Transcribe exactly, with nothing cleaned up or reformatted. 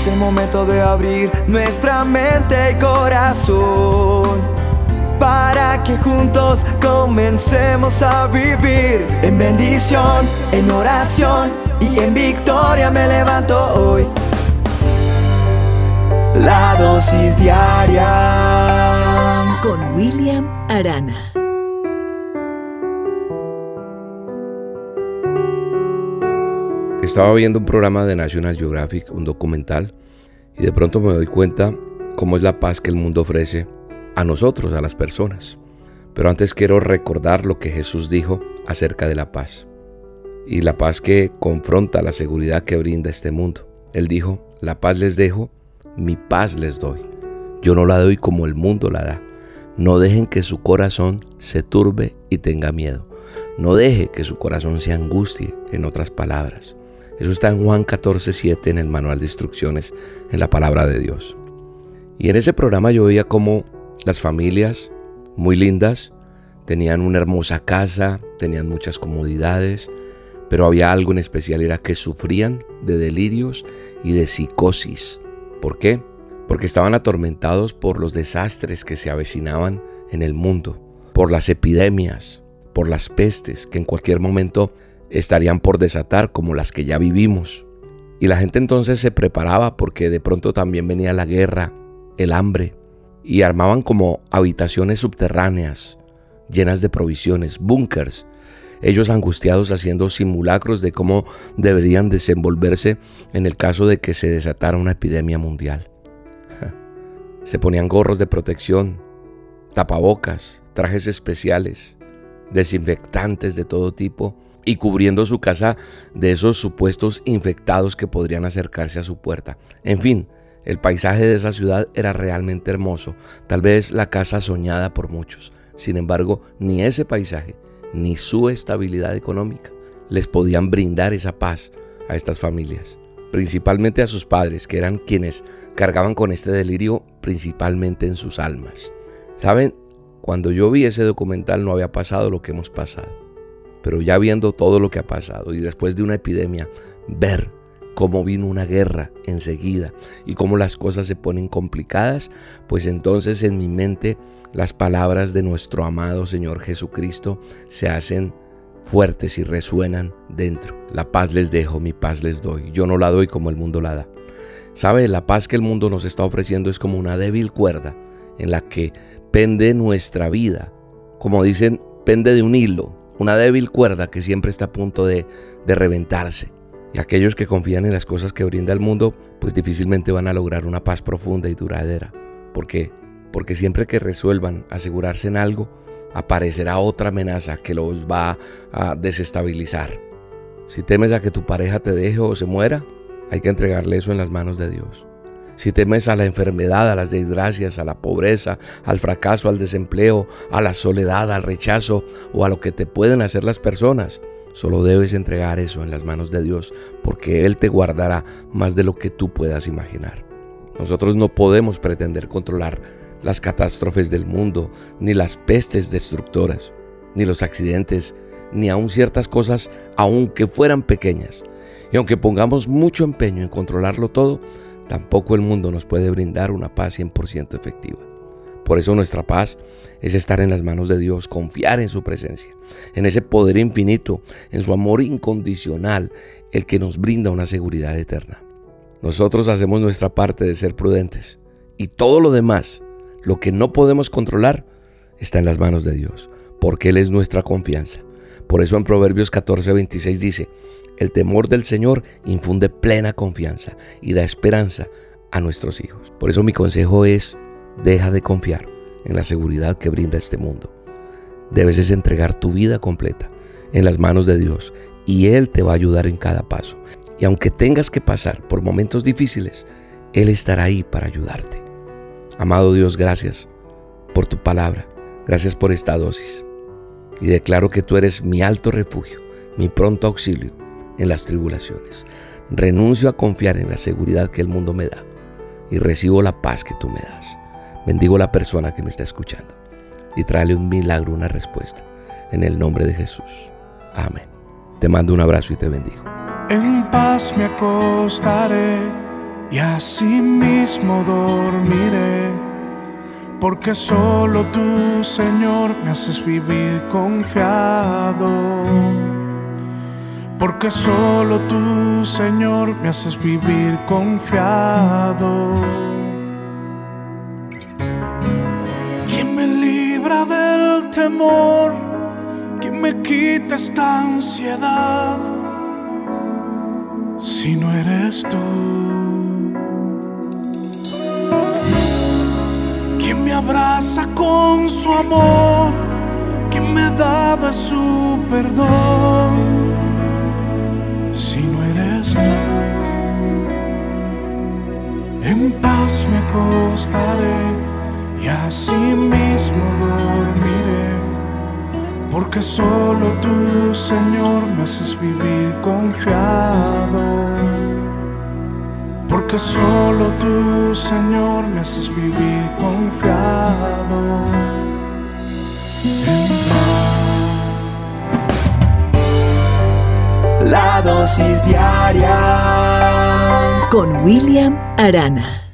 Es el momento de abrir nuestra mente y corazón para que juntos comencemos a vivir. En bendición, en oración y en victoria me levanto hoy. La dosis diaria con William Arana. Estaba viendo un programa de National Geographic, un documental, y de pronto me doy cuenta cómo es la paz que el mundo ofrece a nosotros, a las personas. Pero antes quiero recordar lo que Jesús dijo acerca de la paz, y la paz que confronta la seguridad que brinda este mundo. Él dijo: la paz les dejo, mi paz les doy. Yo no la doy como el mundo la da. No dejen que su corazón se turbe y tenga miedo. No deje que su corazón se angustie, en otras palabras. Eso está en Juan catorce siete, en el manual de instrucciones, en la palabra de Dios. Y en ese programa yo veía cómo las familias, muy lindas, tenían una hermosa casa, tenían muchas comodidades, pero había algo en especial, era que sufrían de delirios y de psicosis. ¿Por qué? Porque estaban atormentados por los desastres que se avecinaban en el mundo, por las epidemias, por las pestes que en cualquier momento estarían por desatar, como las que ya vivimos. Y la gente entonces se preparaba, porque de pronto también venía la guerra, el hambre, y armaban como habitaciones subterráneas llenas de provisiones, búnkers, ellos angustiados haciendo simulacros de cómo deberían desenvolverse en el caso de que se desatara una epidemia mundial. Se ponían gorros de protección, tapabocas, trajes especiales, desinfectantes de todo tipo, y cubriendo su casa de esos supuestos infectados que podrían acercarse a su puerta. En fin, el paisaje de esa ciudad era realmente hermoso, tal vez la casa soñada por muchos. Sin embargo, ni ese paisaje ni su estabilidad económica les podían brindar esa paz a estas familias, principalmente a sus padres, que eran quienes cargaban con este delirio principalmente en sus almas. ¿Saben? Cuando yo vi ese documental no había pasado lo que hemos pasado. Pero ya viendo todo lo que ha pasado, y después de una epidemia, ver cómo vino una guerra enseguida y cómo las cosas se ponen complicadas, pues entonces en mi mente las palabras de nuestro amado Señor Jesucristo se hacen fuertes y resuenan dentro. La paz les dejo, mi paz les doy. Yo no la doy como el mundo la da. ¿Sabe? La paz que el mundo nos está ofreciendo es como una débil cuerda en la que pende nuestra vida. Como dicen, pende de un hilo. Una débil cuerda que siempre está a punto de, de reventarse. Y aquellos que confían en las cosas que brinda el mundo, pues difícilmente van a lograr una paz profunda y duradera. ¿Por qué? Porque siempre que resuelvan asegurarse en algo, aparecerá otra amenaza que los va a desestabilizar. Si temes a que tu pareja te deje o se muera, hay que entregarle eso en las manos de Dios. Si temes a la enfermedad, a las desgracias, a la pobreza, al fracaso, al desempleo, a la soledad, al rechazo o a lo que te pueden hacer las personas, solo debes entregar eso en las manos de Dios, porque Él te guardará más de lo que tú puedas imaginar. Nosotros no podemos pretender controlar las catástrofes del mundo, ni las pestes destructoras, ni los accidentes, ni aun ciertas cosas, aunque fueran pequeñas. Y aunque pongamos mucho empeño en controlarlo todo, tampoco el mundo nos puede brindar una paz cien por ciento efectiva. Por eso nuestra paz es estar en las manos de Dios, confiar en su presencia, en ese poder infinito, en su amor incondicional, el que nos brinda una seguridad eterna. Nosotros hacemos nuestra parte de ser prudentes, y todo lo demás, lo que no podemos controlar, está en las manos de Dios, porque Él es nuestra confianza. Por eso en Proverbios catorce veintiséis dice: el temor del Señor infunde plena confianza y da esperanza a nuestros hijos. Por eso mi consejo es: deja de confiar en la seguridad que brinda este mundo. Debes es entregar tu vida completa en las manos de Dios, y Él te va a ayudar en cada paso. Y aunque tengas que pasar por momentos difíciles, Él estará ahí para ayudarte. Amado Dios, gracias por tu palabra. Gracias por esta dosis. Y declaro que tú eres mi alto refugio, mi pronto auxilio en las tribulaciones. Renuncio a confiar en la seguridad que el mundo me da y recibo la paz que tú me das. Bendigo a la persona que me está escuchando y tráele un milagro, una respuesta. En el nombre de Jesús. Amén. Te mando un abrazo y te bendigo. En paz me acostaré y asimismo dormiré, porque solo tú, Señor, me haces vivir confiado. Porque solo tú, Señor, me haces vivir confiado. ¿Quién me libra del temor? ¿Quién me quita esta ansiedad? Si no eres tú. ¿Quién me abraza con su amor? ¿Quién me da de su perdón? Si no eres tú, en paz me acostaré y así mismo dormiré, porque solo tú, Señor, me haces vivir confiado. Porque solo tú, Señor, me haces vivir confiado. En La dosis diaria con William Arana.